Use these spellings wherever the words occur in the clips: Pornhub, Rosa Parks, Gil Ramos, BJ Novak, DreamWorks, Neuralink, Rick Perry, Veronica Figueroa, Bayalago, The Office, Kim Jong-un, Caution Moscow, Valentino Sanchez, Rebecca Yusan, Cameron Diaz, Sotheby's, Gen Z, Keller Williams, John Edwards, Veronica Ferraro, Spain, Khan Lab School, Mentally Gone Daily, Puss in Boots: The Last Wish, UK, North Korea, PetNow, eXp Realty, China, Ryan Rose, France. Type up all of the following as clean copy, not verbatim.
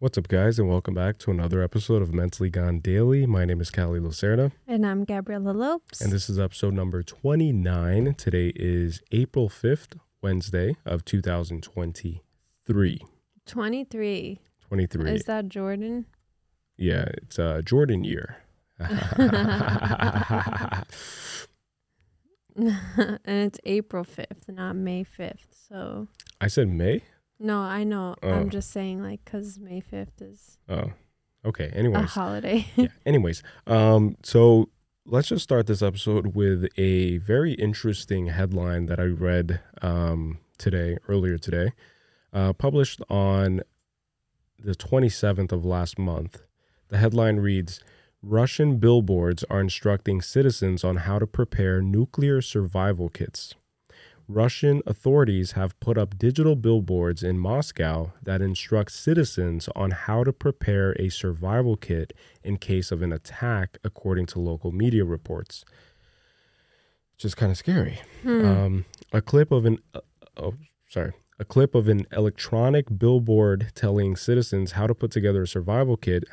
What's up, guys, and welcome back to another episode of Mentally Gone Daily. My name is Caley Lacerda. And I'm Gabriella Lopes. And this is episode number 29. Today is April 5th, Wednesday of 2023. 23. Is that Jordan? Yeah, it's Jordan year. And it's April 5th, not May 5th. So I said May? No, I know. Oh. I'm just saying, like, because May 5th is okay. Anyways, a holiday. Yeah. Anyways, so let's just start this episode with a very interesting headline that I read earlier today, published on the 27th of last month. The headline reads, Russian billboards are instructing citizens on how to prepare nuclear survival kits. Russian authorities have put up digital billboards in Moscow that instruct citizens on how to prepare a survival kit in case of an attack, according to local media reports. Which is kind of scary. A clip of an electronic billboard telling citizens how to put together a survival kit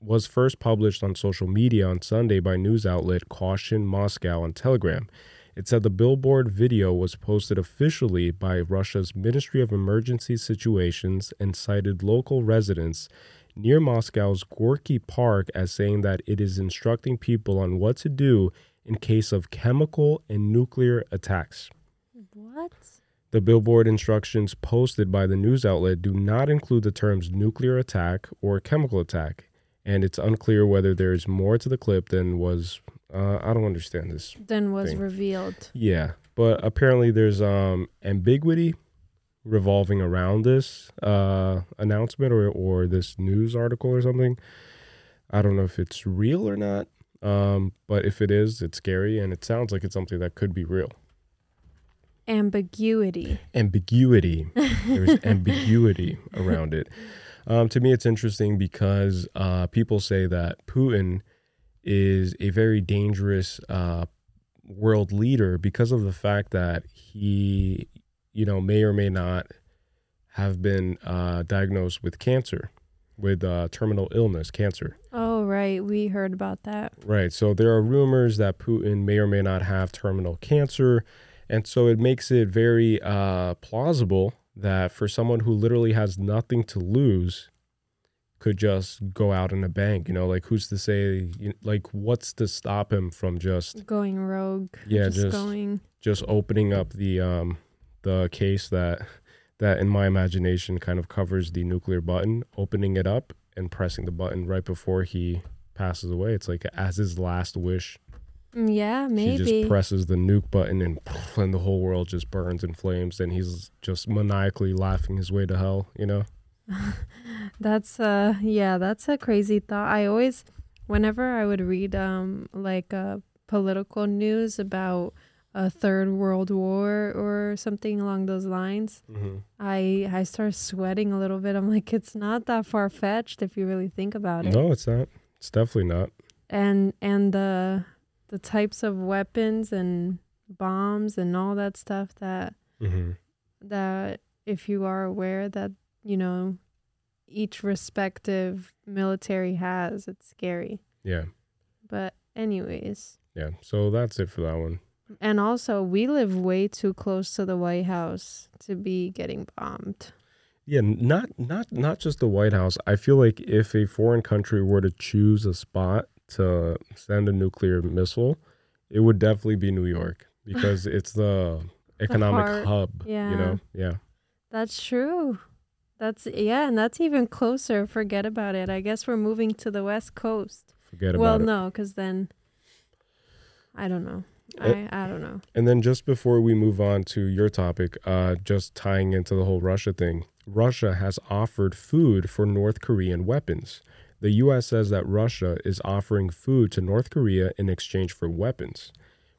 was first published on social media on Sunday by news outlet Caution Moscow on Telegram. It said the billboard video was posted officially by Russia's Ministry of Emergency Situations and cited local residents near Moscow's Gorky Park as saying that it is instructing people on what to do in case of chemical and nuclear attacks. What? The billboard instructions posted by the news outlet do not include the terms nuclear attack or chemical attack, and it's unclear whether there's more to the clip than was... I don't understand this. Then was thing. Revealed. Yeah, but apparently there's ambiguity revolving around this announcement or this news article or something. I don't know if it's real or not, but if it is, it's scary, and it sounds like it's something that could be real. Ambiguity. There's ambiguity around it. To me, it's interesting because people say that Putin is a very dangerous world leader because of the fact that he, may or may not have been diagnosed with cancer, with terminal illness, cancer. Oh, right. We heard about that. Right. So there are rumors that Putin may or may not have terminal cancer. And so it makes it very plausible that for someone who literally has nothing to lose, could just go out in a bank, who's to say, what's to stop him from just going rogue? Yeah, just opening up the case that in my imagination kind of covers the nuclear button, opening it up and pressing the button right before he passes away. It's like as his last wish. Yeah, maybe. She just presses the nuke button and the whole world just burns in flames, and he's just maniacally laughing his way to hell, That's a crazy thought. I always, whenever I would read political news about a third world war or something along those lines, mm-hmm. I start sweating a little bit. I'm like, it's not that far-fetched if you really think about it. No, it's not. It's definitely not. And the types of weapons and bombs and all that stuff that mm-hmm. that if you are aware that each respective military has, it's scary. Yeah. But anyways. Yeah. So that's it for that one. And also, we live way too close to the White House to be getting bombed. Yeah. Not just the White House. I feel like if a foreign country were to choose a spot to send a nuclear missile, it would definitely be New York because it's the economic hub. Yeah. Yeah. That's true. And that's even closer. Forget about it. I guess we're moving to the West Coast. No, because then, I don't know. I don't know. And then just before we move on to your topic, just tying into the whole Russia thing, Russia has offered food for North Korean weapons. The U.S. says that Russia is offering food to North Korea in exchange for weapons,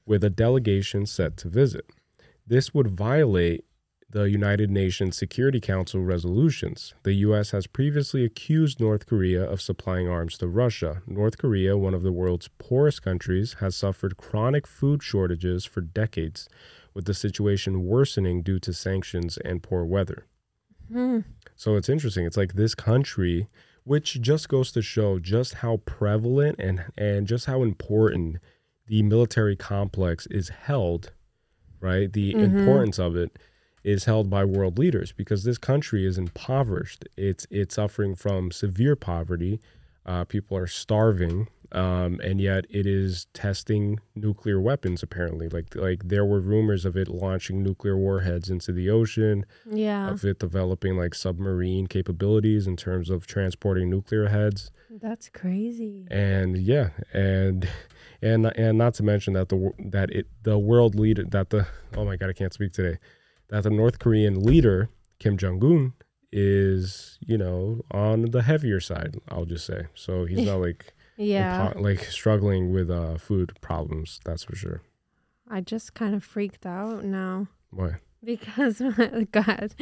with a delegation set to visit. This would violate the United Nations Security Council resolutions. The U.S. has previously accused North Korea of supplying arms to Russia. North Korea, one of the world's poorest countries, has suffered chronic food shortages for decades, with the situation worsening due to sanctions and poor weather. Mm. So it's interesting. It's like this country, which just goes to show just how prevalent and just how important the military complex is held, right? The importance of it is held by world leaders, because this country is impoverished. It's suffering from severe poverty. People are starving, and yet it is testing nuclear weapons, apparently. Like there were rumors of it launching nuclear warheads into the ocean, of it developing like submarine capabilities in terms of transporting nuclear heads. That's crazy. And yeah, and not to mention that the world leader, that the, oh my God, I can't speak today, that the North Korean leader, Kim Jong-un, is, you know, on the heavier side, I'll just say. So he's not like struggling with food problems, that's for sure. I just kind of freaked out now. Why? Because, God,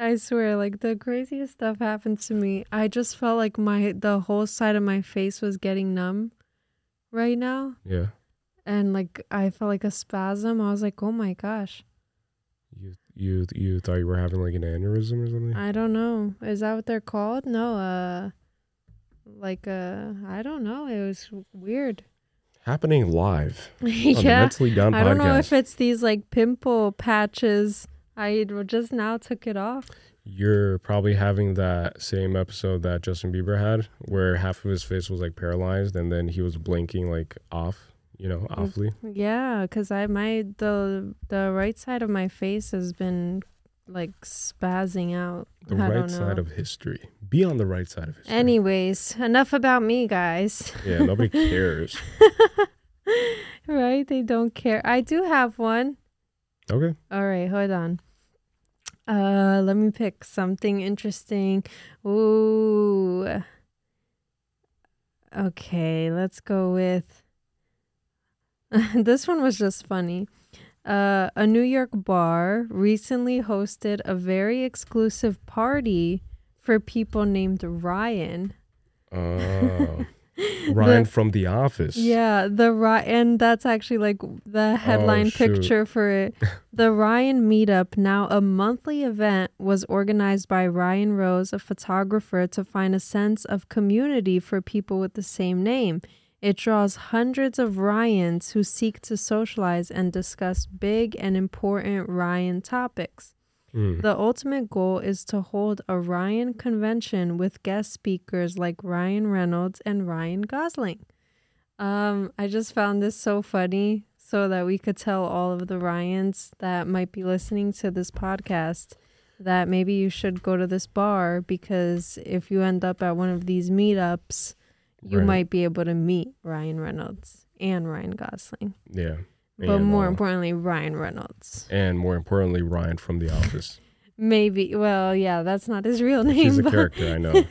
I swear, like, the craziest stuff happened to me. I just felt like the whole side of my face was getting numb right now. Yeah. And, like, I felt like a spasm. I was like, oh, my gosh. You thought you were having, like, an aneurysm or something? I don't know. Is that what they're called? No, I don't know. It was weird. Happening live on the Mentally Gone podcast. I don't know if it's these, like, pimple patches. I just now took it off. You're probably having that same episode that Justin Bieber had, where half of his face was, like, paralyzed, and then he was blinking, like, off. You know, awfully. Yeah, because the right side of my face has been like spazzing out. The right side of history. Be on the right side of history. Anyways, enough about me, guys. Yeah, nobody cares. Right? They don't care. I do have one. Okay. All right, hold on. Let me pick something interesting. Ooh. Okay, let's go with. This one was just funny. A New York bar recently hosted a very exclusive party for people named Ryan. Oh, Ryan from The Office. Yeah, and that's actually like the headline picture for it. The Ryan meetup, now a monthly event, was organized by Ryan Rose, a photographer, to find a sense of community for people with the same name. It draws hundreds of Ryans who seek to socialize and discuss big and important Ryan topics. The ultimate goal is to hold a Ryan convention with guest speakers like Ryan Reynolds and Ryan Gosling. I just found this so funny, so that we could tell all of the Ryans that might be listening to this podcast that maybe you should go to this bar, because if you end up at one of these meetups, you might be able to meet Ryan Reynolds and Ryan Gosling. Yeah. But more importantly, Ryan Reynolds. And more importantly, Ryan from The Office. Maybe. Well, yeah, that's not his real name. He's a character, I know.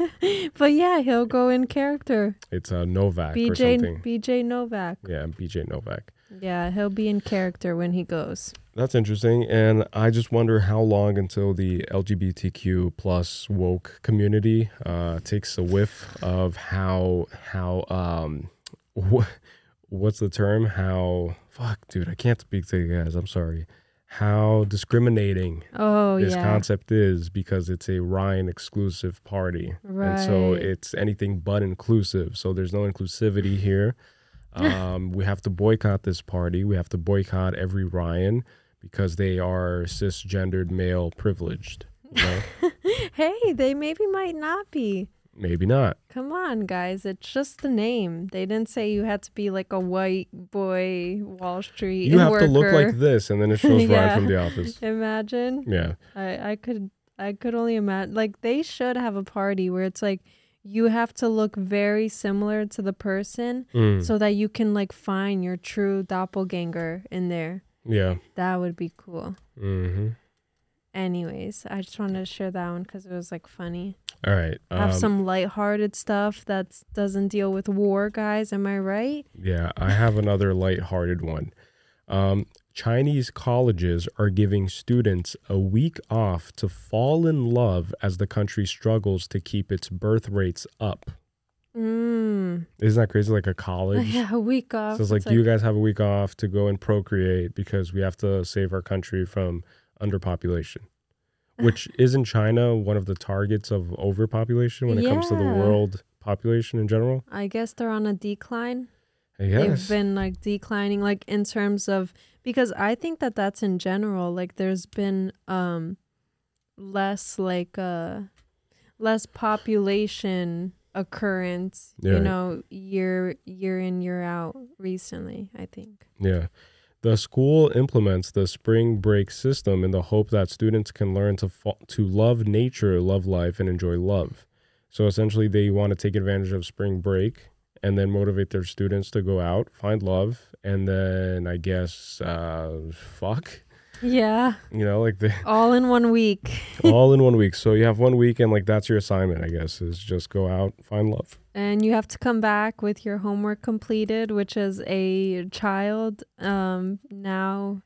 But yeah, he'll go in character. It's Novak or something. BJ Novak. Yeah, BJ Novak. Yeah, he'll be in character when he goes. That's interesting. And I just wonder how long until the LGBTQ plus woke community takes a whiff of what's the term? How, fuck, dude, I can't speak to you guys. I'm sorry. How discriminating this concept is, because it's a Ryan exclusive party. Right. And so it's anything but inclusive. So there's no inclusivity here. We have to boycott this party. We have to boycott every Ryan, because they are cisgendered male privileged. You know? Hey, they maybe might not be. Maybe not. Come on, guys. It's just the name. They didn't say you had to be like a white boy, Wall Street worker. You have to look like this, and then it shows Ryan from The Office. Imagine. Yeah. I could only imagine. Like, they should have a party where it's like, you have to look very similar to the person so that you can, like, find your true doppelganger in there. Yeah. That would be cool. Mm-hmm. Anyways, I just wanted to share that one because it was, like, funny. All right. Have some lighthearted stuff that doesn't deal with war, guys. Am I right? Yeah, I have another lighthearted one. Chinese colleges are giving students a week off to fall in love as the country struggles to keep its birth rates up. Isn't that crazy? Like a college? Yeah, a week off. So it's like, you guys have a week off to go and procreate because we have to save our country from underpopulation. Which isn't China one of the targets of overpopulation when it comes to the world population in general? I guess they're on a decline. Yes. They've been like declining, like in terms of, because I think that that's in general, like there's been less like less population occurrence, you know, year in, year out recently, I think. Yeah. The school implements the spring break system in the hope that students can learn to love nature, love life, and enjoy love. So essentially, they want to take advantage of spring break and then motivate their students to go out, find love, and then, I guess, fuck. Yeah. You know, like the... All in 1 week. All in 1 week. So you have 1 week, and, like, that's your assignment, I guess, is just go out, find love. And you have to come back with your homework completed, which is a child now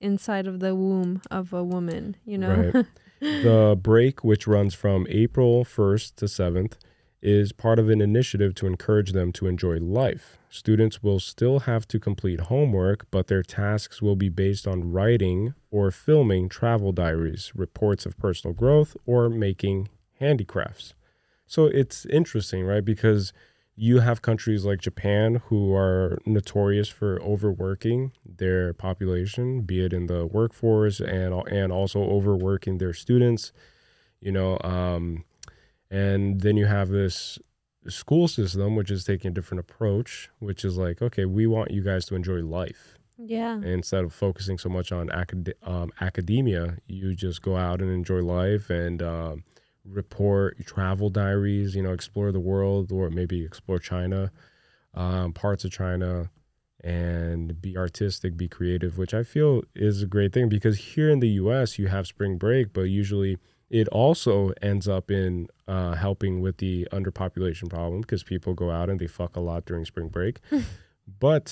inside of the womb of a woman, you know? Right. The break, which runs from April 1st to 7th, is part of an initiative to encourage them to enjoy life. Students will still have to complete homework, but their tasks will be based on writing or filming travel diaries, reports of personal growth, or making handicrafts. So it's interesting, right? Because you have countries like Japan who are notorious for overworking their population, be it in the workforce and also overworking their students, you know. And then you have this school system, which is taking a different approach, which is like, okay, we want you guys to enjoy life. Yeah. And instead of focusing so much on academia, you just go out and enjoy life and... report travel diaries, you know, explore the world, or maybe explore China, parts of China, and be artistic, be creative, which I feel is a great thing, because here in the US you have spring break, but usually it also ends up in helping with the underpopulation problem, because people go out and they fuck a lot during spring break. But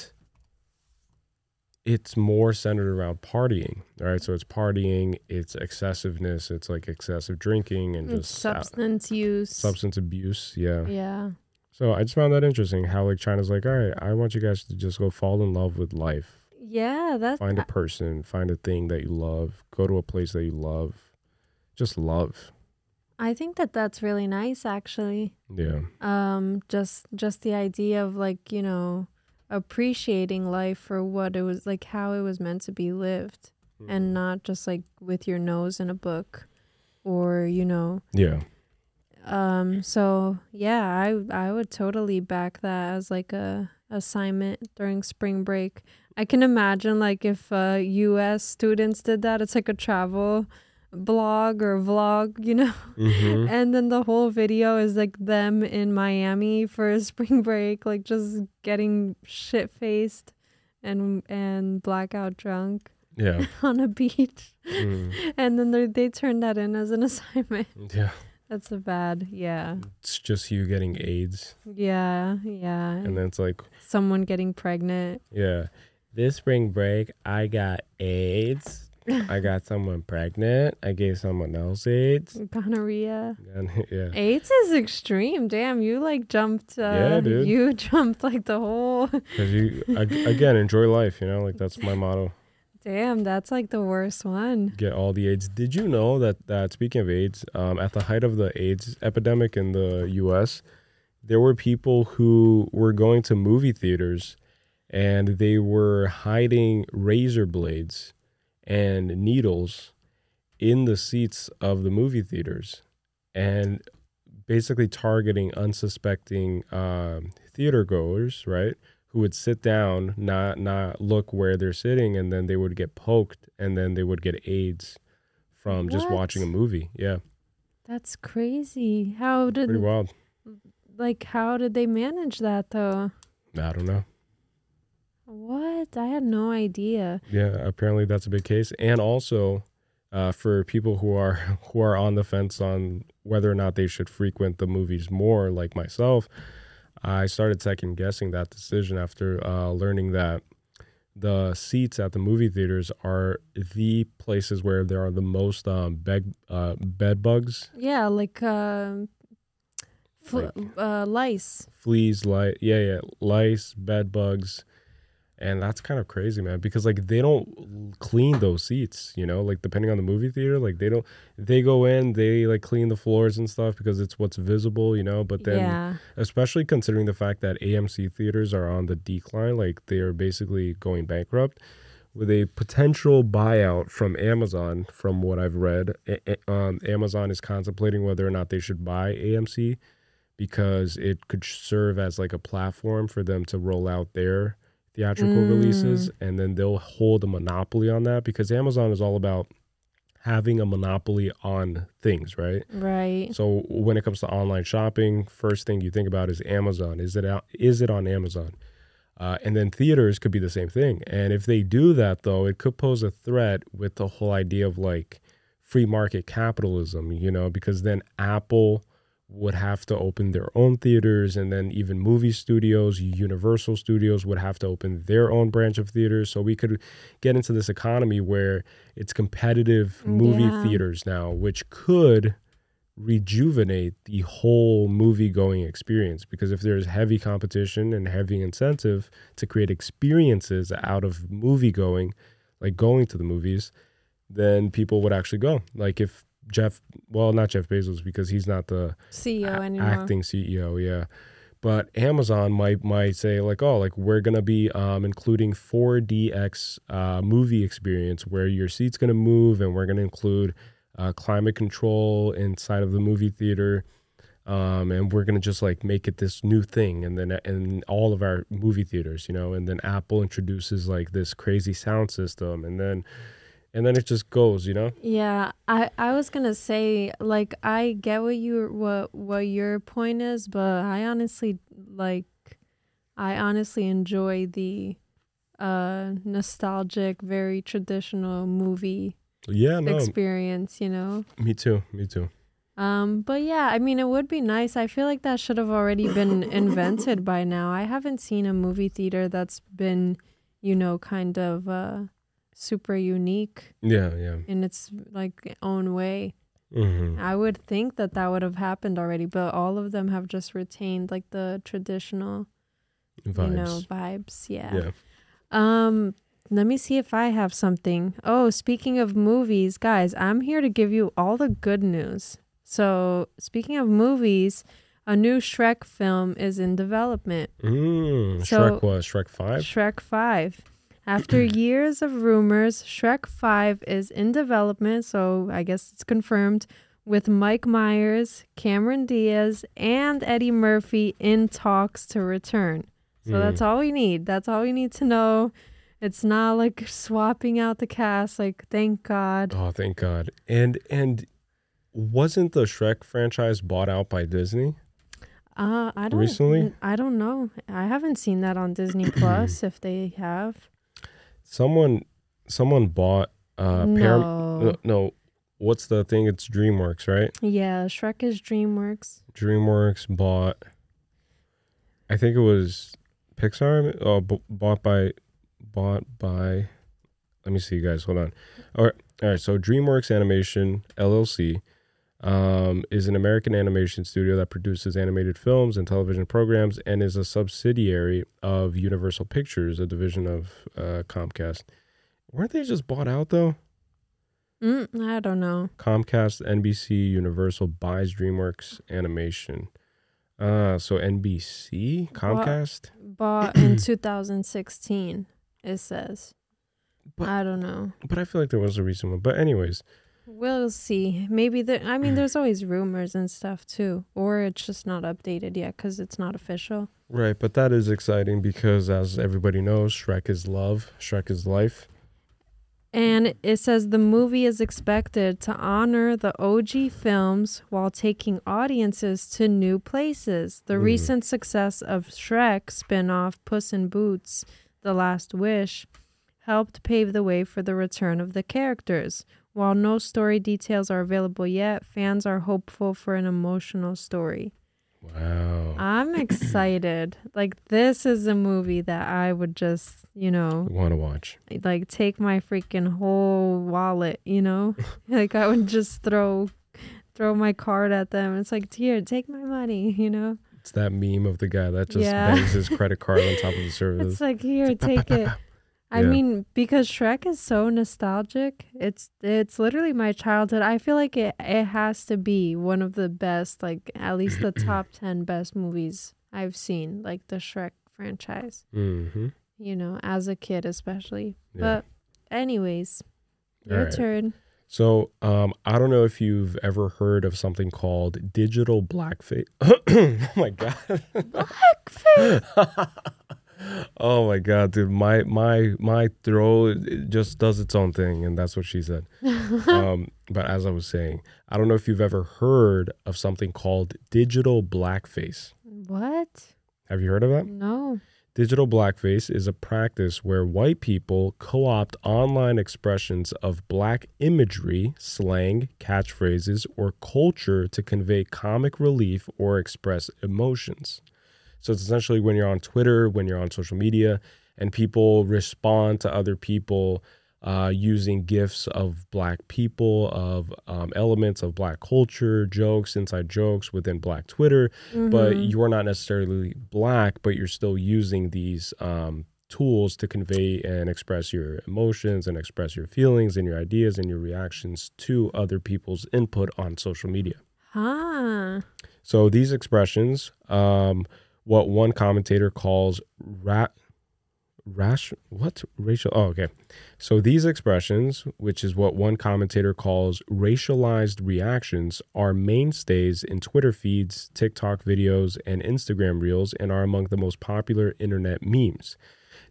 it's more centered around partying, right? So it's partying, it's excessiveness, it's like excessive drinking and just substance use, substance abuse. Yeah. So I just found that interesting how like China's like, all right, I want you guys to just go fall in love with life. Yeah, that's find a person, find a thing that you love, go to a place that you love, just love. I think that that's really nice, actually. Yeah. Just the idea of like, you know, appreciating life for what it was, like how it was meant to be lived, and not just like with your nose in a book, or you know. Yeah. So yeah, I would totally back that as like a assignment during spring break. I can imagine like if U.S. students did that, it's like a travel blog or vlog, you know. Mm-hmm. And then the whole video is like them in Miami for spring break, like just getting shit faced and blackout drunk on a beach. And then they turn that in as an assignment. That's a bad. It's just you getting AIDS. And then it's like someone getting pregnant. This spring break I got AIDS. I got someone pregnant. I gave someone else AIDS. Gonorrhea. AIDS is extreme. Damn, you like jumped. Yeah, dude. You jumped like the whole. Because you again enjoy life. You know, like that's my motto. Damn, that's like the worst one. Get all the AIDS. Did you know that speaking of AIDS, at the height of the AIDS epidemic in the U.S., there were people who were going to movie theaters, and they were hiding razor blades and needles in the seats of the movie theaters, and basically targeting unsuspecting theater goers, right? Who would sit down, not look where they're sitting, and then they would get poked, and then they would get AIDS from just watching a movie. Yeah, that's crazy. Pretty wild. Like, how did they manage that though? I don't know. What? I had no idea. Yeah, apparently that's a big case. And also for people who are on the fence on whether or not they should frequent the movies more, like myself, I started second guessing that decision after learning that the seats at the movie theaters are the places where there are the most bed bugs. Yeah, like lice. Fleas, lice, bed bugs. And that's kind of crazy, man, because like they don't clean those seats, you know, like depending on the movie theater, like they don't, they go in, they like clean the floors and stuff because it's what's visible, you know, but then especially considering the fact that AMC theaters are on the decline, like they are basically going bankrupt with a potential buyout from Amazon. From what I've read, Amazon is contemplating whether or not they should buy AMC because it could serve as like a platform for them to roll out their theatrical releases, and then they'll hold a monopoly on that because Amazon is all about having a monopoly on things, right? Right. So when it comes to online shopping, first thing you think about is Amazon. Is it out? Is it on Amazon? And then theaters could be the same thing. And if they do that, though, it could pose a threat with the whole idea of like free market capitalism, you know, because then Apple would have to open their own theaters, and then even movie studios, Universal Studios would have to open their own branch of theaters. So we could get into this economy where it's competitive movie theaters now, which could rejuvenate the whole movie going experience. Because if there's heavy competition and heavy incentive to create experiences out of movie going, like going to the movies, then people would actually go. Like if Jeff, well, not Jeff Bezos because he's not the CEO anymore. Acting CEO, yeah. But Amazon might say like, oh, like we're gonna be including 4DX movie experience where your seat's gonna move, and we're gonna include climate control inside of the movie theater, and we're gonna just like make it this new thing, and then in all of our movie theaters, you know. And then Apple introduces like this crazy sound system, and then it just goes, you know? Yeah, I was going to say, like, I get what your point is, but I honestly enjoy the nostalgic, very traditional movie experience, you know? Me too. But yeah, I mean, it would be nice. I feel like that should have already been invented by now. I haven't seen a movie theater that's been, you know, kind of... super unique in its like own way. I would think that would have happened already, but all of them have just retained like the traditional vibes. Let me see if I have something. Speaking of movies, guys, I'm here to give you all the good news. So speaking of movies, a new Shrek film is in development. So, Shrek 5. After years of rumors, Shrek 5 is in development, so I guess it's confirmed, with Mike Myers, Cameron Diaz, and Eddie Murphy in talks to return. So that's all we need. That's all we need to know. It's not like swapping out the cast. Like, thank God. Oh, thank God. And wasn't the Shrek franchise bought out by Disney? Recently? I don't know. I haven't seen that on Disney Plus if they have. Someone bought what's the thing? It's DreamWorks, right? Yeah, Shrek is DreamWorks. DreamWorks bought, I think it was Pixar. Bought by. Let me see, guys. Hold on. All right. So DreamWorks Animation LLC is an American animation studio that produces animated films and television programs, and is a subsidiary of Universal Pictures, a division of Comcast. Weren't they just bought out, though? I don't know. Comcast, NBC, Universal buys DreamWorks Animation. So NBC, Comcast? Bought in 2016, it says. But, I don't know. But I feel like there was a recent one. But anyways... We'll see. Maybe there's always rumors and stuff too, or it's just not updated yet because it's not official. Right, but that is exciting because, as everybody knows, Shrek is love, Shrek is life. And it says the movie is expected to honor the OG films while taking audiences to new places. The recent success of Shrek spin-off Puss in Boots: The Last Wish helped pave the way for the return of the characters. While no story details are available yet, fans are hopeful for an emotional story. Wow. I'm excited. Like, this is a movie that I would just, you know... want to watch. Like, take my freaking whole wallet, you know? Like, I would just throw my card at them. It's like, here, take my money, you know? It's that meme of the guy that just bangs his credit card on top of the service. It's like, here, it's like, take it. I mean, because Shrek is so nostalgic. It's literally my childhood. I feel like it has to be one of the best, like at least the top 10 best movies I've seen, like the Shrek franchise. Mm-hmm. You know, as a kid especially. Yeah. But anyways, your turn. So I don't know if you've ever heard of something called digital blackface. Oh my God. Blackface. Oh my God, dude. My throat just does its own thing. And that's what she said. But as I was saying, I don't know if you've ever heard of something called digital blackface. What? Have you heard of that? No. Digital blackface is a practice where white people co-opt online expressions of black imagery, slang, catchphrases, or culture to convey comic relief or express emotions. So it's essentially when you're on Twitter, when you're on social media, and people respond to other people using GIFs of black people, of elements of black culture, jokes, inside jokes within black Twitter. Mm-hmm. But you are not necessarily black, but you're still using these tools to convey and express your emotions and express your feelings and your ideas and your reactions to other people's input on social media. Huh. So these expressions... what one commentator calls racial. Oh, okay. So these expressions, which is what one commentator calls racialized reactions, are mainstays in Twitter feeds, TikTok videos, and Instagram reels, and are among the most popular internet memes.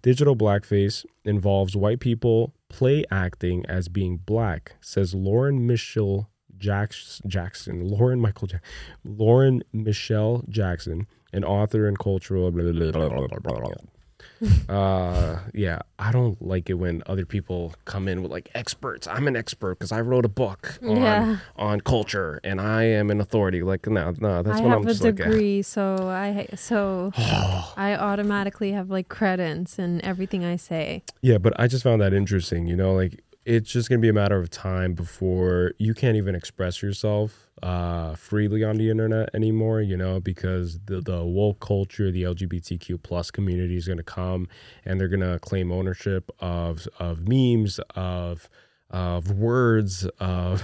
Digital blackface involves white people play acting as being black, says Lauren Michelle Jackson, an author and cultural I don't like it when other people come in with like experts. I'm an expert because I wrote a book on culture and I am an authority. Like no, that's what I'm just like. I have a degree, so I automatically have like credence in everything I say. Yeah, but I just found that interesting. You know, like it's just gonna be a matter of time before you can't even express yourself freely on the internet anymore, you know, because the woke culture, the LGBTQ plus community is going to come and they're going to claim ownership of memes, of words, of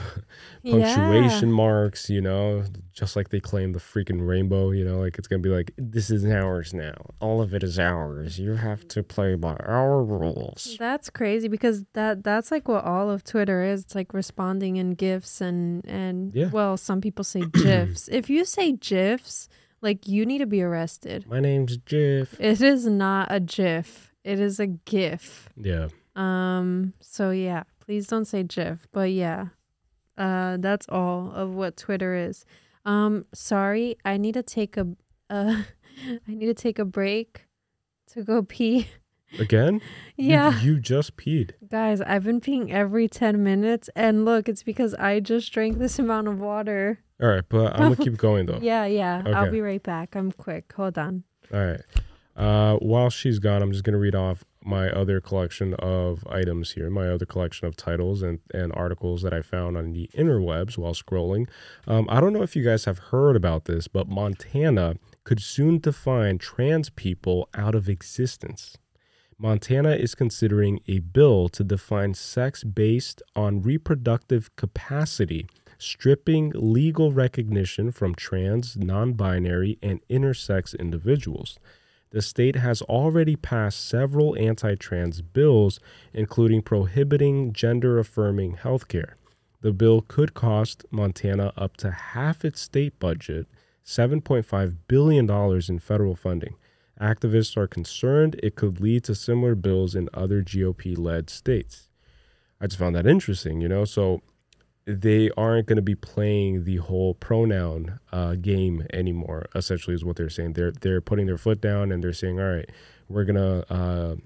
punctuation marks, you know, just like they claim the freaking rainbow, you know, like it's going to be like, this is ours now. All of it is ours. You have to play by our rules. That's crazy because that's like what all of Twitter is. It's like responding in GIFs and well, some people say GIFs. If you say GIFs, like you need to be arrested. My name's GIF. It is not a GIF. It is a GIF. Yeah. So yeah. Please don't say GIF, but that's all of what Twitter is. Sorry, I need to take a break to go pee. Again? Yeah. You just peed. Guys, I've been peeing every 10 minutes, and look, it's because I just drank this amount of water. All right, but I'm going to keep going, though. Yeah, okay. I'll be right back. I'm quick. Hold on. All right. While she's gone, I'm just going to read off my other collection of items here, my other collection of titles and articles that I found on the interwebs while scrolling. I don't know if you guys have heard about this, but Montana could soon define trans people out of existence. Montana is considering a bill to define sex based on reproductive capacity, stripping legal recognition from trans, non-binary, and intersex individuals. The state has already passed several anti-trans bills, including prohibiting gender-affirming healthcare. The bill could cost Montana up to half its state budget, $7.5 billion in federal funding. Activists are concerned it could lead to similar bills in other GOP-led states. I just found that interesting, you know, so they aren't going to be playing the whole pronoun game anymore, essentially, is what they're saying. They're putting their foot down and they're saying, all right, we're going to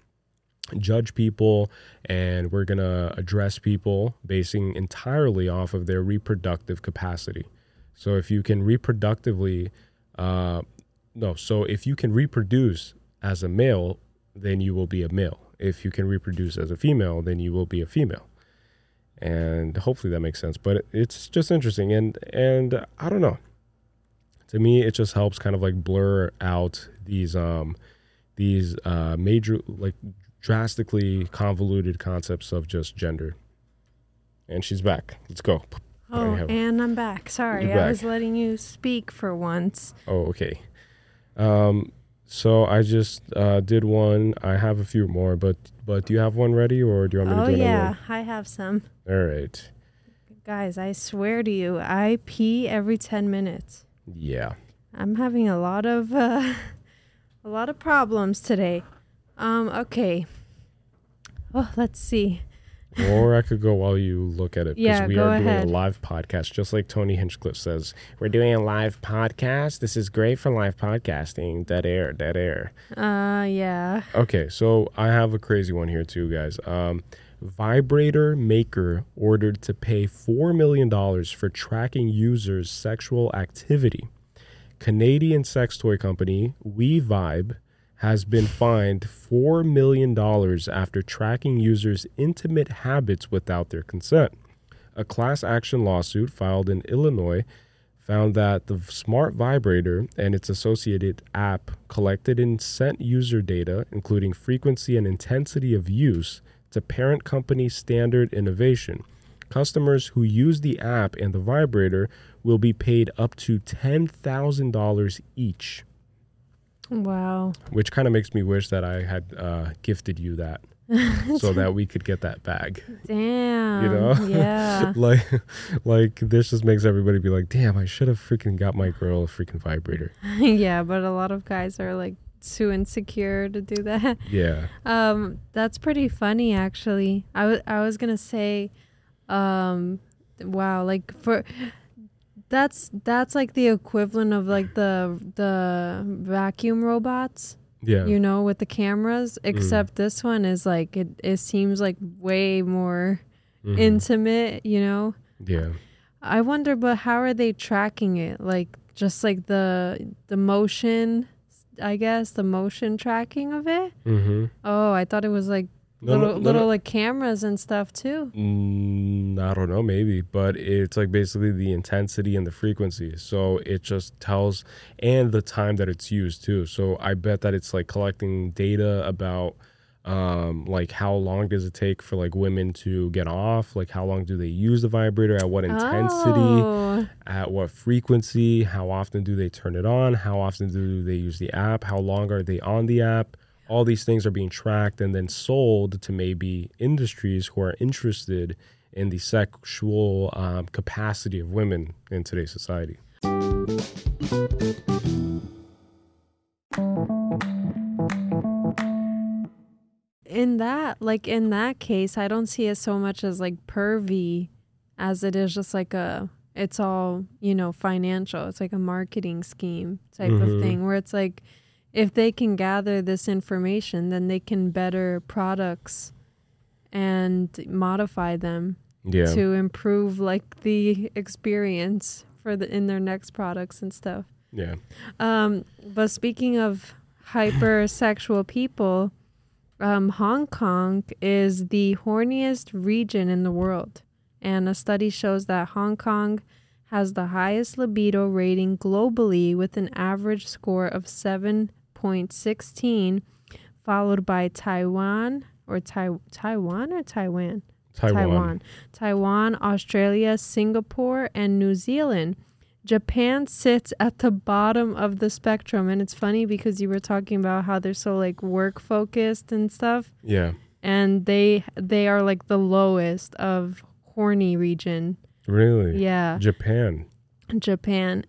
judge people and we're going to address people basing entirely off of their reproductive capacity. So if you can reproduce as a male, then you will be a male. If you can reproduce as a female, then you will be a female. And hopefully that makes sense, but it's just interesting. And I don't know, it's to me, it just helps kind of like blur out these major, like, drastically convoluted concepts of just gender. And she's back. Let's go. Oh, and I'm back. Sorry, I was letting you speak for once. Oh, okay. So I just did one. I have a few more, but do you have one ready, or do you want me to do another? Oh, yeah, I have some. All right. Guys, I swear to you, I pee every 10 minutes. Yeah. I'm having a lot of problems today. Okay. Oh, let's see. Or I could go while you look at it, because we are doing a live podcast, just like Tony Hinchcliffe says. We're doing a live podcast. This is great for live podcasting. Dead air, dead air. Yeah. Okay, so I have a crazy one here too, guys. Vibrator maker ordered to pay $4 million for tracking users' sexual activity. Canadian sex toy company WeVibe has been fined $4 million after tracking users' intimate habits without their consent. A class action lawsuit filed in Illinois found that the smart vibrator and its associated app collected and sent user data, including frequency and intensity of use, to parent company Standard Innovation. Customers who use the app and the vibrator will be paid up to $10,000 each. Wow. Which kind of makes me wish that I had gifted you that so that we could get that bag. Damn. You know? Yeah. like this just makes everybody be like, damn, I should have freaking got my girl a freaking vibrator. Yeah, but a lot of guys are like too insecure to do that. Yeah. That's pretty funny, actually. I was going to say, wow, like for... That's like the equivalent of like the vacuum robots, you know, with the cameras, except this one is like, it seems like way more intimate, you know? Yeah. I wonder, but how are they tracking it? Like, just like the motion, I guess, the motion tracking of it? Mm-hmm. Oh, I thought it was like little like cameras and stuff too. I don't know, maybe, but it's like basically the intensity and the frequency. So it just tells, and the time that it's used too. So I bet that it's like collecting data about like how long does it take for like women to get off, like how long do they use the vibrator, at what intensity, at what frequency, how often do they turn it on, how often do they use the app, how long are they on the app. All these things are being tracked and then sold to maybe industries who are interested in the sexual capacity of women in today's society. In that case, I don't see it so much as like pervy as it is just like it's all, you know, financial. It's like a marketing scheme type of thing where it's like, if they can gather this information, then they can better products and modify them to improve like the experience for in their next products and stuff. Yeah. But speaking of hypersexual people, Hong Kong is the horniest region in the world. And a study shows that Hong Kong has the highest libido rating globally with an average score of 7.16, followed by Taiwan, Australia, Singapore, and New Zealand. Japan sits at the bottom of the spectrum, and it's funny because you were talking about how they're so like work focused and stuff. Yeah. And they are like the lowest of horny region. Really? Yeah. Japan.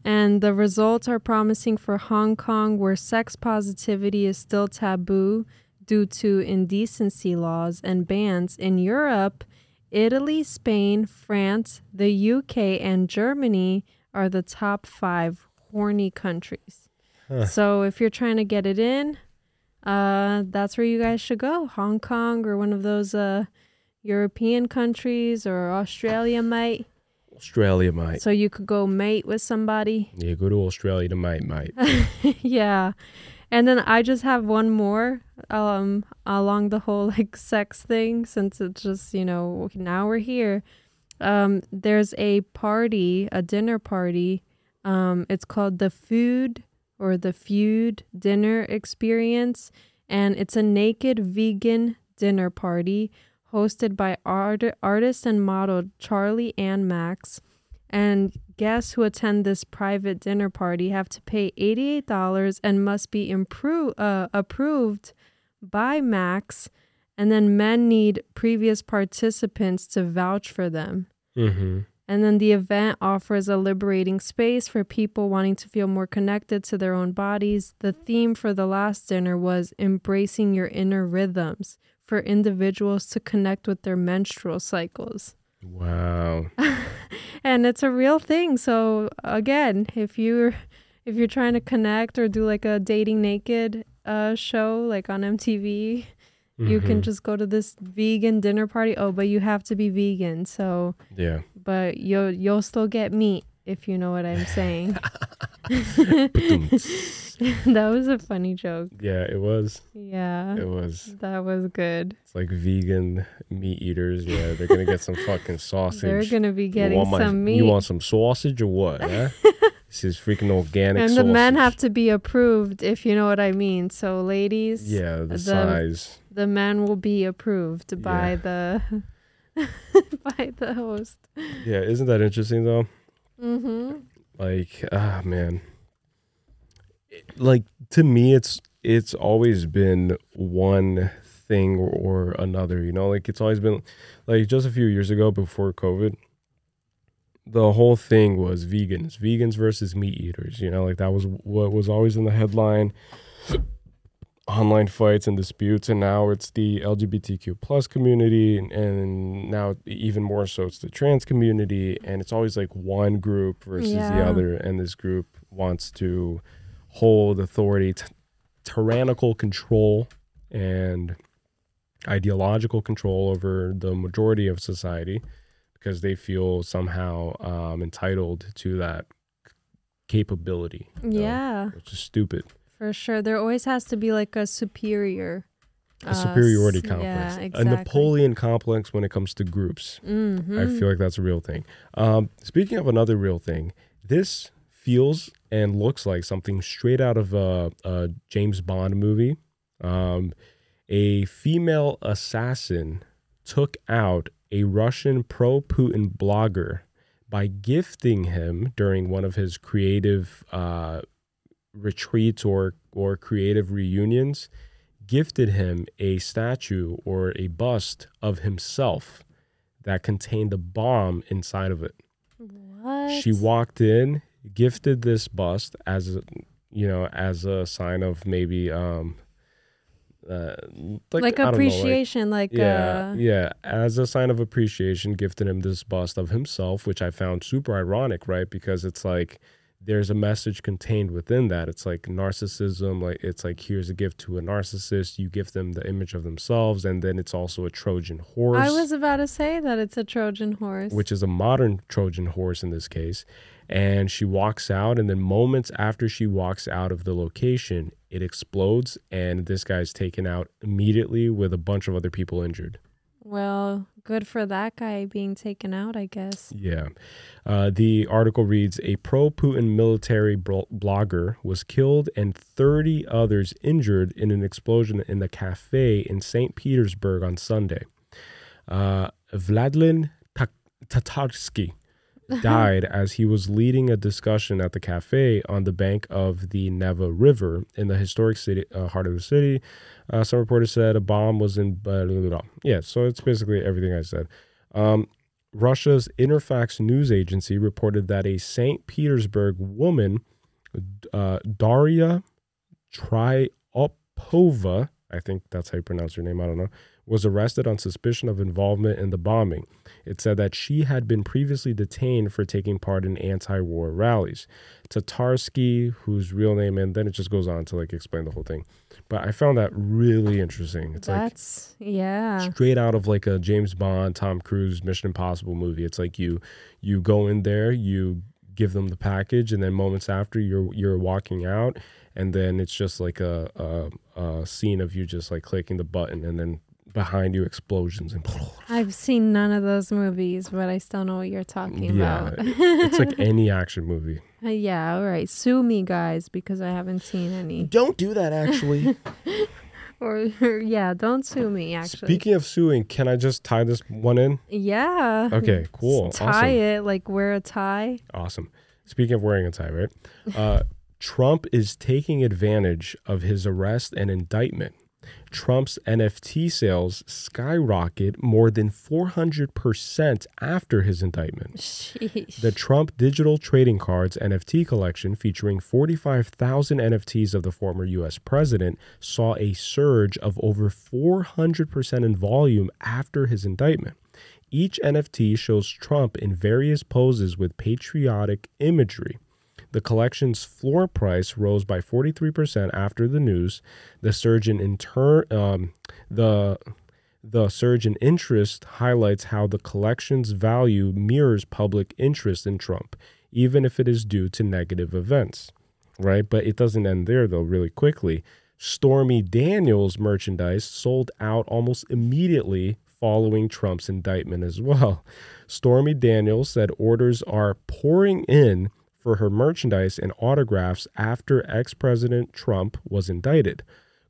And the results are promising for Hong Kong, where sex positivity is still taboo due to indecency laws and bans. In Europe, Italy, Spain, France, the UK, and Germany are the top 5 horny countries. Huh. So if you're trying to get it in, that's where you guys should go. Hong Kong or one of those European countries, or Australia might. So you could go mate with somebody. Yeah, go to Australia to mate. Yeah. And then I just have one more along the whole like sex thing, since it's just, you know, now we're here. There's a dinner party It's called The Food or The Feud Dinner Experience, and it's a naked vegan dinner party hosted by artist and model Charlie and Max. And guests who attend this private dinner party have to pay $88 and must be approved by Max. And then men need previous participants to vouch for them. Mm-hmm. And then the event offers a liberating space for people wanting to feel more connected to their own bodies. The theme for the last dinner was embracing your inner rhythms for individuals to connect with their menstrual cycles. Wow. And it's a real thing. So again, if you're trying to connect or do like a Dating Naked show like on MTV, mm-hmm. you can just go to this vegan dinner party. Oh, but you have to be vegan. So yeah. But you'll still get meat, if you know what I'm saying. That was a funny joke. Yeah, it was. Yeah. It was. That was good. It's like vegan meat eaters. Yeah, they're going to get some fucking sausage. They're going to be getting meat. You want some sausage or what? Huh? This is freaking organic and sausage. And the men have to be approved, if you know what I mean. So ladies. Yeah, the size. The men will be approved by the... by the host. Yeah, isn't that interesting though? Mm-hmm. Like, man. Like, to me, it's always been one thing or another, you know? Like, it's always been, like, just a few years ago before COVID, the whole thing was vegans versus meat eaters, you know? Like, that was what was always in the headline, online fights and disputes, and now it's the LGBTQ plus community, and now even more so it's the trans community, and it's always like one group versus the other, and this group wants to hold authority, tyrannical control and ideological control over the majority of society because they feel somehow entitled to that capability. Yeah. Which is stupid. For sure. There always has to be like a superiority complex. Yeah, exactly. A Napoleon complex when it comes to groups. Mm-hmm. I feel like that's a real thing. Speaking of another real thing, this feels and looks like something straight out of a James Bond movie. A female assassin took out a Russian pro-Putin blogger by gifting him during one of his creative retreats or creative reunions, gifted him a statue or a bust of himself that contained a bomb inside of it. What? She walked in, gifted this bust as a sign of maybe like appreciation, know, like as a sign of appreciation, gifted him this bust of himself, which I found super ironic, right? Because it's like there's a message contained within that. It's like narcissism. Like, it's like, here's a gift to a narcissist. You give them the image of themselves. And then it's also a Trojan horse. I was about to say that it's a Trojan horse. Which is a modern Trojan horse in this case. And she walks out. And then moments after she walks out of the location, it explodes. And this guy's taken out immediately with a bunch of other people injured. Well, good for that guy being taken out, I guess. Yeah. The article reads, a pro-Putin military blogger was killed and 30 others injured in an explosion in the cafe in St. Petersburg on Sunday. Vladimir Tatarsky died as he was leading a discussion at the cafe on the bank of the Neva River in the historic city, heart of the city. Some reporters said a bomb was in... Yeah, so it's basically everything I said. Russia's Interfax news agency reported that a St. Petersburg woman, Daria Tryopova, I think that's how you pronounce her name, I don't know, was arrested on suspicion of involvement in the bombing. It said that she had been previously detained for taking part in anti-war rallies. Tatarsky, whose real name, and then it just goes on to like explain the whole thing. But I found that really interesting. It's straight out of like a James Bond, Tom Cruise, Mission Impossible movie. It's like you go in there, you give them the package, and then moments after you're walking out, and then it's just like a scene of you just like clicking the button, and then behind you explosions and. I've seen none of those movies, but I still know what you're talking about. It's like any action movie. Yeah, all right. Sue me, guys, because I haven't seen any. Don't do that, actually. Or yeah, don't sue me, actually. Speaking of suing, can I just tie this one in? Yeah. Okay, cool. Just tie awesome. It, like wear a tie. Awesome. Speaking of wearing a tie, right? Trump is taking advantage of his arrest and indictment. Trump's NFT sales skyrocket more than 400% after his indictment. Sheesh. The Trump Digital Trading Cards NFT collection, featuring 45,000 NFTs of the former U.S. president, saw a surge of over 400% in volume after his indictment. Each NFT shows Trump in various poses with patriotic imagery. The collection's floor price rose by 43% after the news. The surge in interest highlights how the collection's value mirrors public interest in Trump, even if it is due to negative events. Right? But it doesn't end there, though, really quickly. Stormy Daniels merchandise sold out almost immediately following Trump's indictment as well. Stormy Daniels said orders are pouring in for her merchandise and autographs after ex-president Trump was indicted.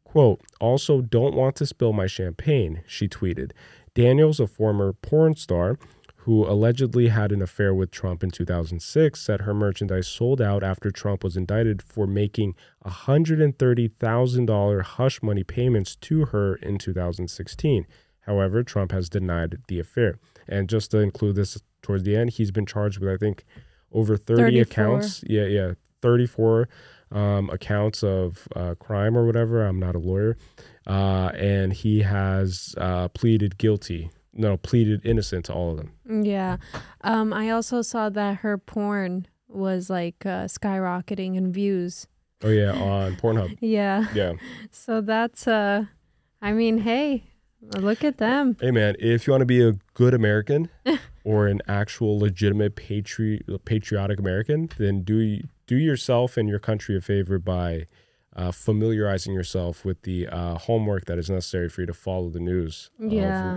Quote, "Also don't want to spill my champagne," she tweeted. Daniels, a former porn star who allegedly had an affair with Trump in 2006, said her merchandise sold out after Trump was indicted for making $130,000 hush money payments to her in 2016. However, Trump has denied the affair. And just to include this towards the end, he's been charged with, I think, over 34 accounts. 34 accounts of crime or whatever. I'm not a lawyer. And he has pleaded innocent to all of them. Yeah. I also saw that her porn was like skyrocketing in views. Oh, yeah. On Pornhub. Yeah. Yeah. So that's, hey, look at them. Hey, man, if you want to be a good American or an actual legitimate patriotic American, then do yourself and your country a favor by familiarizing yourself with the homework that is necessary for you to follow the news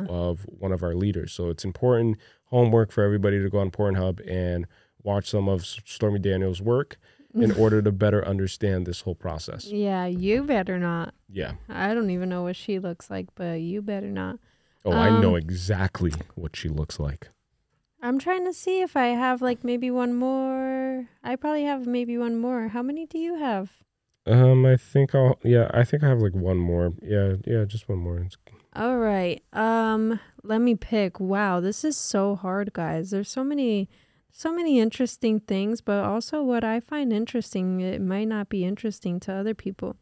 of one of our leaders. So it's important homework for everybody to go on Pornhub and watch some of Stormy Daniels' work in order to better understand this whole process. Yeah, you better not. Yeah. I don't even know what she looks like, but you better not. Oh, I know exactly what she looks like. I'm trying to see if I have maybe one more. I probably have maybe one more. How many do you have? I think I have one more. Yeah, just one more. All right. Let me pick. Wow, this is so hard, guys. There's so many interesting things, but also what I find interesting, it might not be interesting to other people.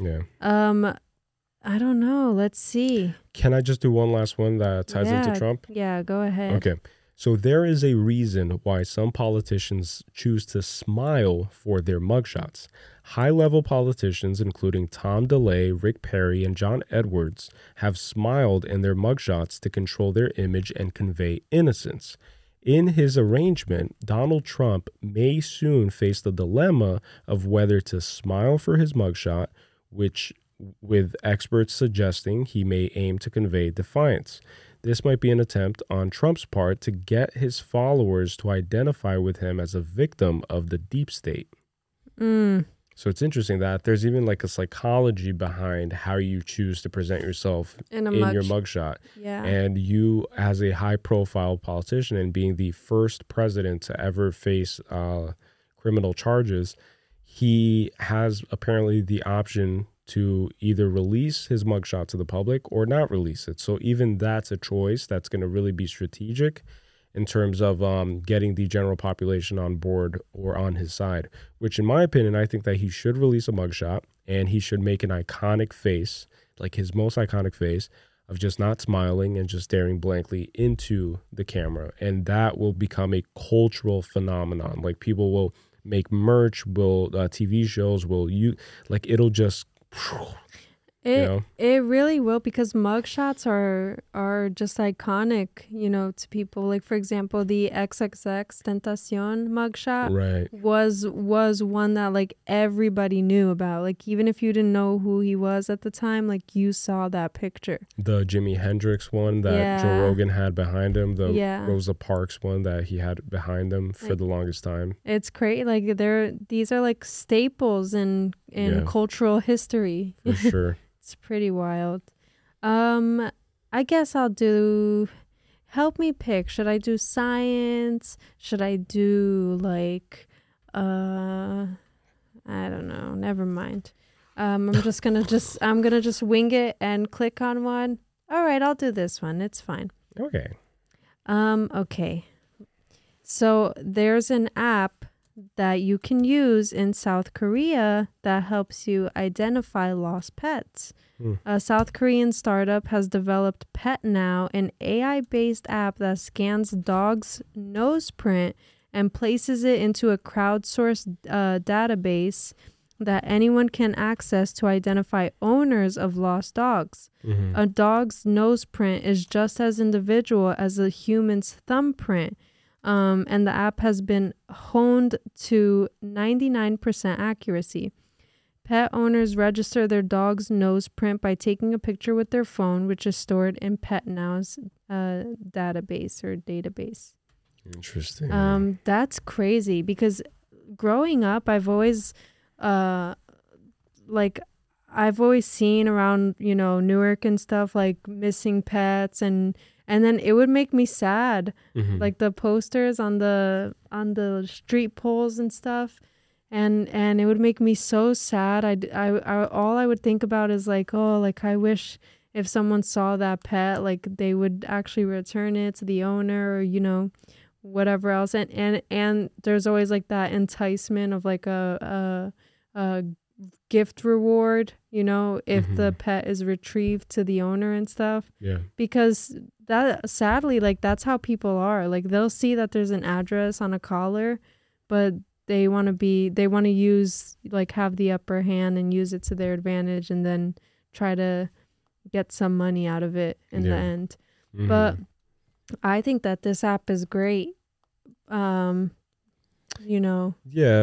Yeah. I don't know. Let's see. Can I just do one last one that ties into Trump? Yeah, go ahead. Okay. So there is a reason why some politicians choose to smile for their mugshots. High-level politicians, including Tom DeLay, Rick Perry, and John Edwards, have smiled in their mugshots to control their image and convey innocence. In his arraignment, Donald Trump may soon face the dilemma of whether to smile for his mugshot, which, with experts suggesting, he may aim to convey defiance. This might be an attempt on Trump's part to get his followers to identify with him as a victim of the deep state. Mm. So it's interesting that there's even a psychology behind how you choose to present yourself in your mugshot. Yeah. And you, as a high-profile politician and being the first president to ever face criminal charges, he has apparently the option to either release his mugshot to the public or not release it. So even that's a choice that's going to really be strategic in terms of getting the general population on board or on his side, which in my opinion, I think that he should release a mugshot and he should make an iconic face, like his most iconic face of just not smiling and just staring blankly into the camera. And that will become a cultural phenomenon. People will make merch, will TV shows, will it'll just It really will, because mugshots are just iconic, you know, to people. Like, for example, the XXX Tentacion mugshot was one that like everybody knew about. Like, even if you didn't know who he was at the time, like you saw that picture. The Jimi Hendrix one that Joe Rogan had behind him. The Rosa Parks one that he had behind him for the longest time. It's crazy. Like, these are like staples in cultural history. For sure. It's pretty wild. I guess I'll do, help me pick. Should I do science? Should I do like, I don't know. Never mind. I'm going to just wing it and click on one. All right, I'll do this one. It's fine. Okay. Okay. So there's an app that you can use in South Korea that helps you identify lost pets. A South Korean startup has developed PetNow, an AI-based app that scans dogs' nose print and places it into a crowdsourced database that anyone can access to identify owners of lost dogs. Mm-hmm. A dog's nose print is just as individual as a human's thumbprint. And the app has been honed to 99% accuracy. Pet owners register their dog's nose print by taking a picture with their phone, which is stored in PetNow's database. Interesting. That's crazy, because growing up, I've always seen around, you know, Newark and stuff, like missing pets, and then it would make me sad. Mm-hmm. Like the posters on the street poles and stuff. And it would make me so sad. All I would think about is like, oh, like I wish if someone saw that pet, like they would actually return it to the owner, or, you know, whatever else. And there's always like that enticement of like a gift reward, you know, if the pet is retrieved to the owner and stuff. Yeah. Because that, sadly, like that's how people are. Like they'll see that there's an address on a collar, but they want to have the upper hand and use it to their advantage, and then try to get some money out of it in the end. Mm-hmm. But I think that this app is great. You know,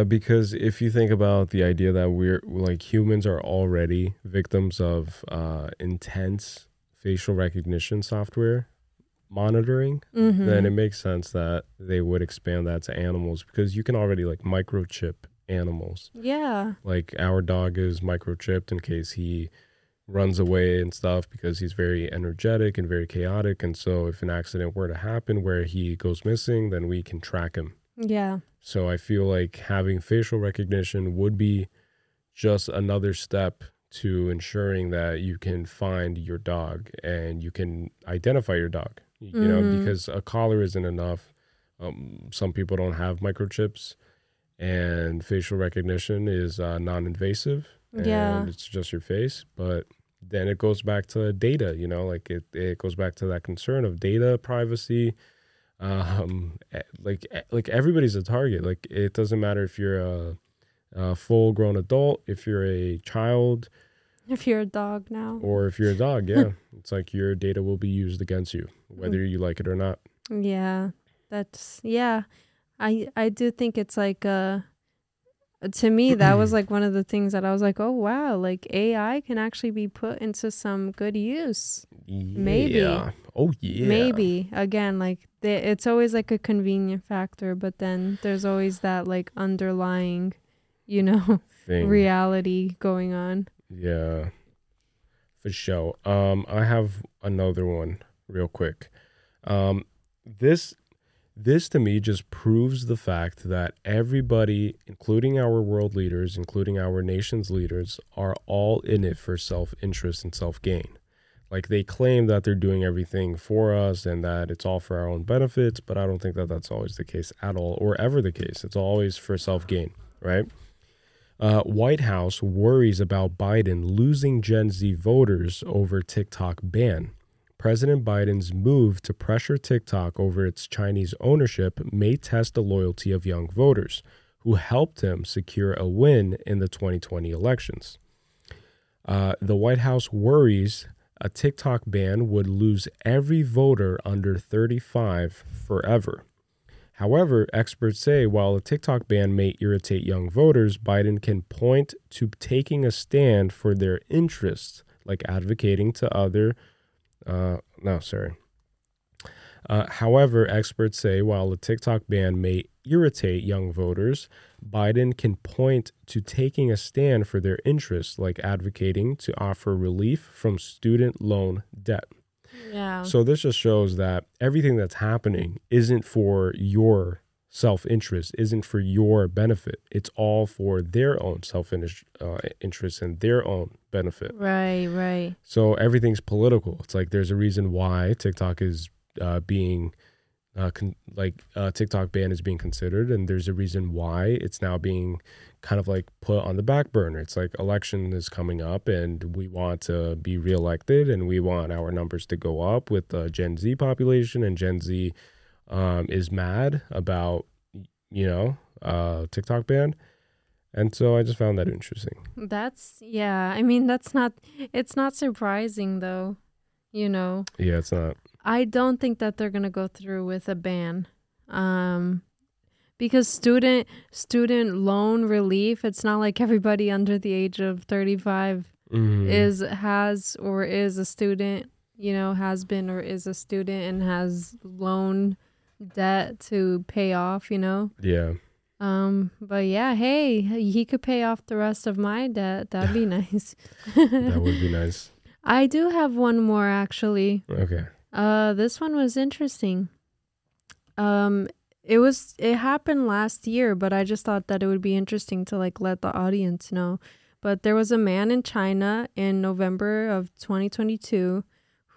because if you think about the idea that we're like, humans are already victims of intense facial recognition software monitoring, then it makes sense that they would expand that to animals, because you can already like microchip animals. Like our dog is microchipped in case he runs away and stuff, because he's very energetic and very chaotic, and so if an accident were to happen where he goes missing, then we can track him. So I feel like having facial recognition would be just another step to ensuring that you can find your dog and you can identify your dog, you know, because a collar isn't enough. Some people don't have microchips, and facial recognition is non-invasive, and it's just your face. But then it goes back to data, you know, like it goes back to that concern of data privacy. Like everybody's a target. Like, it doesn't matter if you're a full grown adult, if you're a child, if you're a dog now, or if you're a dog. It's like your data will be used against you, whether you like it or not. I do think it's like, to me, that was like one of the things that I was like, oh wow, like AI can actually be put into some good use. Maybe again, like it's always like a convenient factor, but then there's always that like underlying, you know, reality going on. Yeah, for sure. I have another one real quick. This to me just proves the fact that everybody, including our world leaders, including our nation's leaders, are all in it for self-interest and self-gain. Like, they claim that they're doing everything for us and that it's all for our own benefits, but I don't think that that's always the case at all, or ever the case. It's always for self-gain, right? White House worries about Biden losing Gen Z voters over TikTok ban. President Biden's move to pressure TikTok over its Chinese ownership may test the loyalty of young voters who helped him secure a win in the 2020 elections. The White House worries a TikTok ban would lose every voter under 35 forever. However, experts say while a TikTok ban may irritate young voters, Biden can point to taking a stand for their interests, like advocating to other... However, experts say while a TikTok ban may irritate young voters, Biden can point to taking a stand for their interests, like advocating to offer relief from student loan debt. Yeah. So this just shows that everything that's happening isn't for your self-interest, isn't for your benefit. It's all for their own self-interest and their own benefit. Right, right. So everything's political. It's like there's a reason why TikTok is TikTok ban is being considered, and there's a reason why it's now being kind of like put on the back burner. It's like election is coming up and we want to be reelected and we want our numbers to go up with the Gen Z population, and Gen Z is mad about, TikTok ban. And so I just found that interesting. It's not surprising though, Yeah, it's not. I don't think that they're going to go through with a ban because student loan relief, it's not like everybody under the age of 35 has been or is a student and has loan debt to pay off, Yeah. But yeah, hey, he could pay off the rest of my debt. That'd be nice. That would be nice. I do have one more actually. Okay. This one was interesting. It happened last year, but I just thought that it would be interesting to like let the audience know. But there was a man in China in November of 2022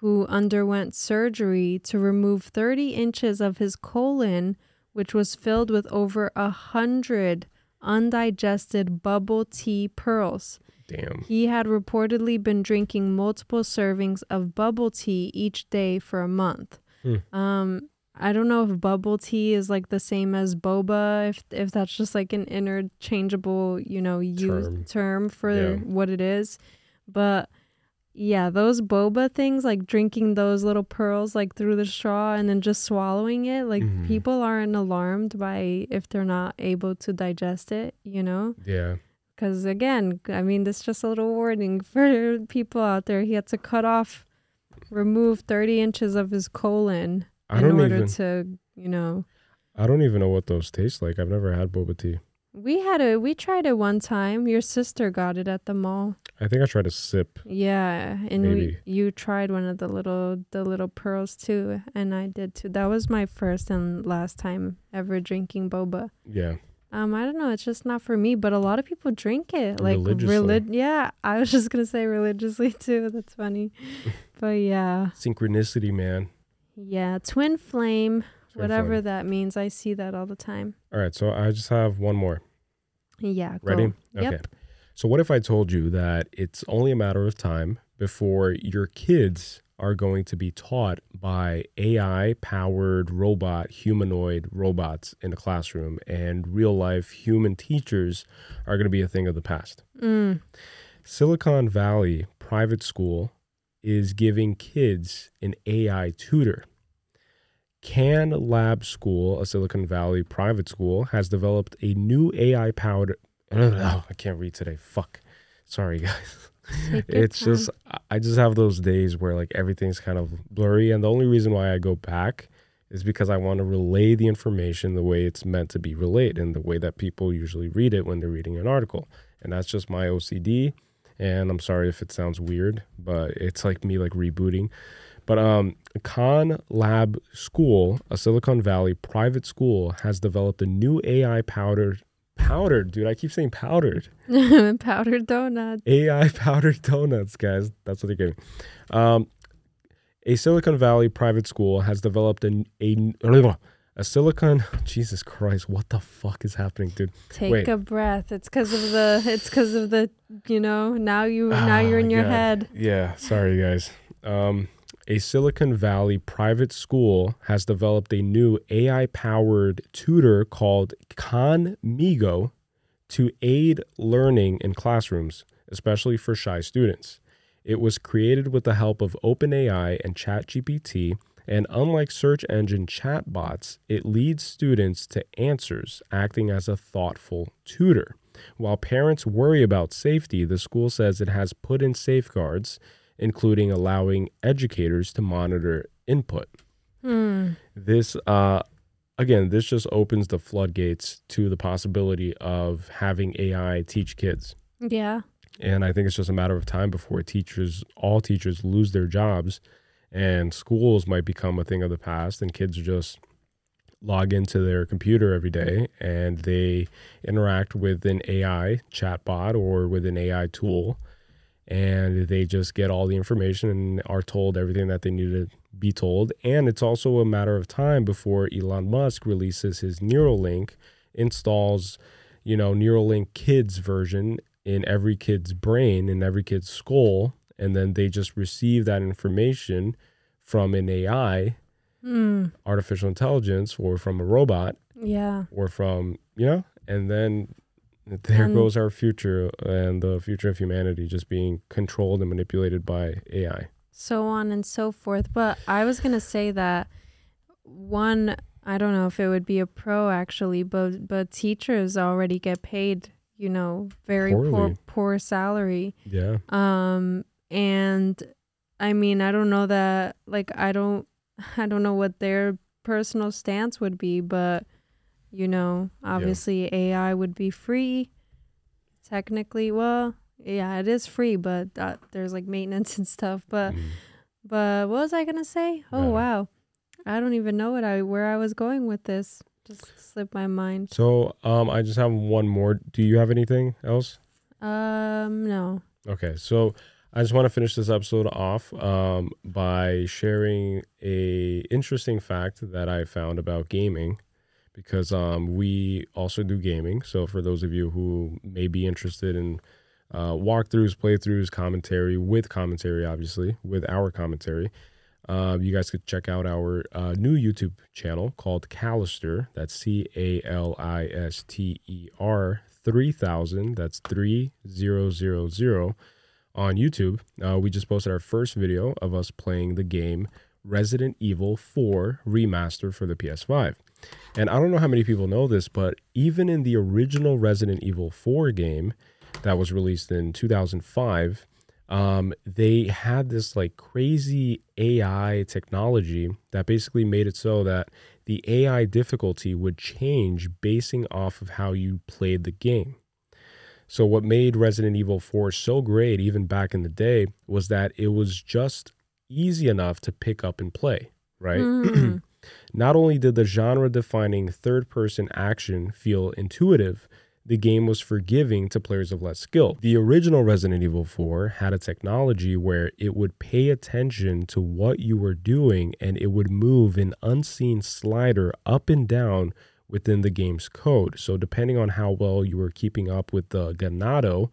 who underwent surgery to remove 30 inches of his colon, which was filled with over 100 undigested bubble tea pearls. Damn. He had reportedly been drinking multiple servings of bubble tea each day for a month. I don't know if bubble tea is like the same as boba, if that's just like an interchangeable, term for what it is. But yeah, those boba things, like drinking those little pearls like through the straw and then just swallowing it, like people aren't alarmed by if they're not able to digest it, Yeah. Because again, this is just a little warning for people out there. He had to remove 30 inches of his colon in order to. I don't even know what those taste like. I've never had boba tea. We tried it one time. Your sister got it at the mall. I think I tried a sip. Yeah, and you tried one of the little pearls too, and I did too. That was my first and last time ever drinking boba. Yeah. I don't know. It's just not for me, but a lot of people drink it. Like religiously. Yeah, I was just going to say religiously too. That's funny. But yeah. Synchronicity, man. Yeah. Twin flame, whatever that means. I see that all the time. All right. So I just have one more. Yeah. Ready? Go. Okay. Yep. So what if I told you that it's only a matter of time before your kids are going to be taught by AI-powered humanoid robots in the classroom, and real-life human teachers are going to be a thing of the past? Silicon Valley private school is giving kids an AI tutor. Can Lab School, a Silicon Valley private school, has developed a new AI-powered... I can't read today. Fuck. Sorry, guys. It's just, I just have those days where like everything's kind of blurry, and the only reason why I go back is because I want to relay the information the way it's meant to be relayed and the way that people usually read it when they're reading an article. And that's just my OCD, and I'm sorry if it sounds weird, but it's like me like rebooting. But Khan Lab School, a Silicon Valley private school, has developed a new AI powdered, dude. I keep saying powdered. Powdered donuts. AI powdered donuts, guys. That's what they're getting. A Silicon Valley private school has developed Jesus Christ, what the fuck is happening, dude? Wait. A breath. Now you're in your head. Yeah, sorry guys. A Silicon Valley private school has developed a new AI-powered tutor called Khan Migo to aid learning in classrooms, especially for shy students. It was created with the help of OpenAI and ChatGPT, and unlike search engine chatbots, it leads students to answers, acting as a thoughtful tutor. While parents worry about safety, the school says it has put in safeguards, including allowing educators to monitor input. This just opens the floodgates to the possibility of having AI teach kids. Yeah. And I think it's just a matter of time before all teachers lose their jobs, and schools might become a thing of the past, and kids just log into their computer every day and they interact with an AI chatbot or with an AI tool, and they just get all the information and are told everything that they need to be told. And it's also a matter of time before Elon Musk releases his Neuralink, installs, Neuralink kids version in every kid's brain, in every kid's skull, and then they just receive that information from an AI, artificial intelligence, or from a robot, or from, and then there goes our future and the future of humanity just being controlled and manipulated by AI. So on and so forth. But I was going to say that I don't know if it would be a pro actually, but teachers already get paid very poor salary. Yeah. And I mean, I don't know that, I don't know what their personal stance would be, but obviously AI would be free technically. Well, yeah, it is free, but there's maintenance and stuff, but what was I going to say? Oh, wow. I don't even know where I was going with this. Just slipped my mind. So I just have one more. Do you have anything else? No. Okay. So I just want to finish this episode off by sharing a interesting fact that I found about gaming, because we also do gaming. So for those of you who may be interested in walkthroughs, playthroughs, commentary, obviously, with our commentary, you guys could check out our new YouTube channel called Callister. That's Callister 3000. That's 3000 on YouTube. We just posted our first video of us playing the game Resident Evil 4 Remaster for the PS5. And I don't know how many people know this, but even in the original Resident Evil 4 game that was released in 2005, they had this crazy AI technology that basically made it so that the AI difficulty would change basing off of how you played the game. So what made Resident Evil 4 so great, even back in the day, was that it was just easy enough to pick up and play, right? Mm. Not only did the genre-defining third-person action feel intuitive, the game was forgiving to players of less skill. The original Resident Evil 4 had a technology where it would pay attention to what you were doing, and it would move an unseen slider up and down within the game's code. So depending on how well you were keeping up with the Ganado,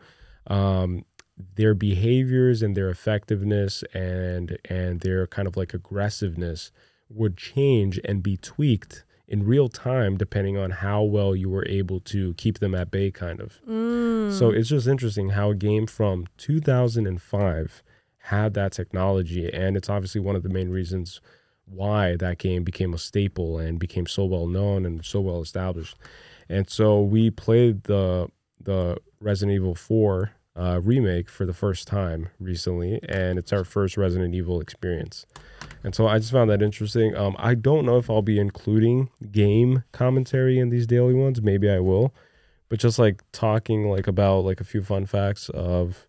their behaviors and their effectiveness and their kind of aggressiveness would change and be tweaked in real time, depending on how well you were able to keep them at bay, kind of. Mm. So it's just interesting how a game from 2005 had that technology. And it's obviously one of the main reasons why that game became a staple and became so well known and so well established. And so we played the Resident Evil 4 remake for the first time recently, and it's our first Resident Evil experience. And so I just found that interesting. I don't know if I'll be including game commentary in these daily ones. Maybe I will, but just talking about a few fun facts of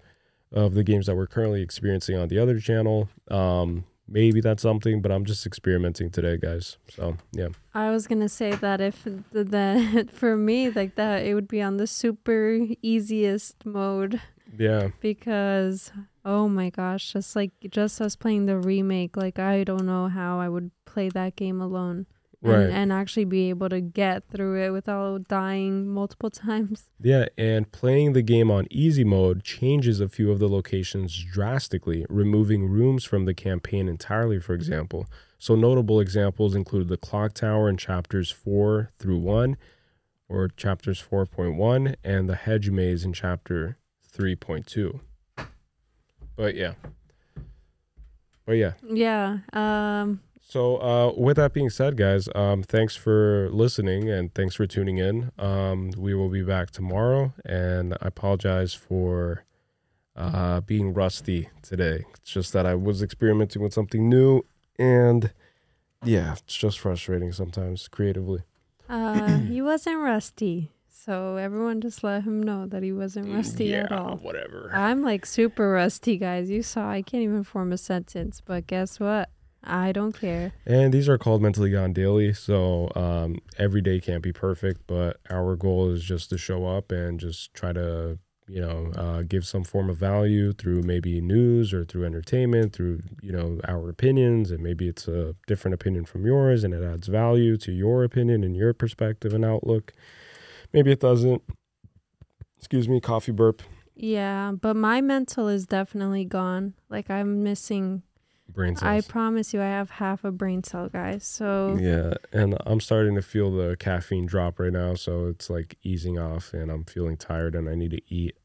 the games that we're currently experiencing on the other channel. Maybe that's something, but I'm just experimenting today, guys. So yeah. I was gonna say that if that for me that it would be on the super easiest mode. Yeah. Because oh my gosh, just us playing the remake, I don't know how I would play that game alone. Right. And actually be able to get through it without dying multiple times. Yeah, and playing the game on easy mode changes a few of the locations drastically, removing rooms from the campaign entirely, for example. So notable examples include the Clock Tower in chapters 4 through 1, or chapters 4.1, and the Hedge Maze in chapter 3.2. But yeah. Yeah. So with that being said, guys, thanks for listening and thanks for tuning in. We will be back tomorrow, and I apologize for being rusty today. It's just that I was experimenting with something new, and yeah, it's just frustrating sometimes creatively. He wasn't rusty, so everyone just let him know that he wasn't rusty at all. Whatever. I'm like super rusty, guys. You saw I can't even form a sentence, but guess what? I don't care. And these are called Mentally Gone Daily, so every day can't be perfect, but our goal is just to show up and just try to, give some form of value through maybe news or through entertainment, through, our opinions, and maybe it's a different opinion from yours and it adds value to your opinion and your perspective and outlook. Maybe it doesn't. Excuse me, coffee burp. Yeah, but my mental is definitely gone. Like, I'm missing brain cells. I promise you, I have half a brain cell, guys. So yeah, and I'm starting to feel the caffeine drop right now, so it's like easing off, and I'm feeling tired, and I need to eat.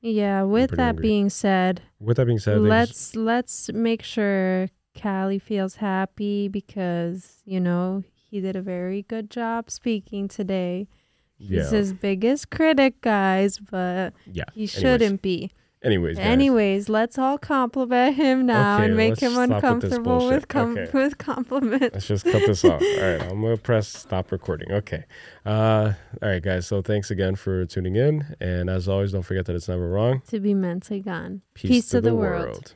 Yeah. With that being said, let's make sure Callie feels happy because he did a very good job speaking today. He's his biggest critic, guys, but he shouldn't be. Anyways, let's all compliment him now and make him uncomfortable with compliments. Let's just cut this off. All right, I'm going to press stop recording. Okay. All right, guys. So thanks again for tuning in. And as always, don't forget that it's never wrong to be mentally gone. Peace to the world.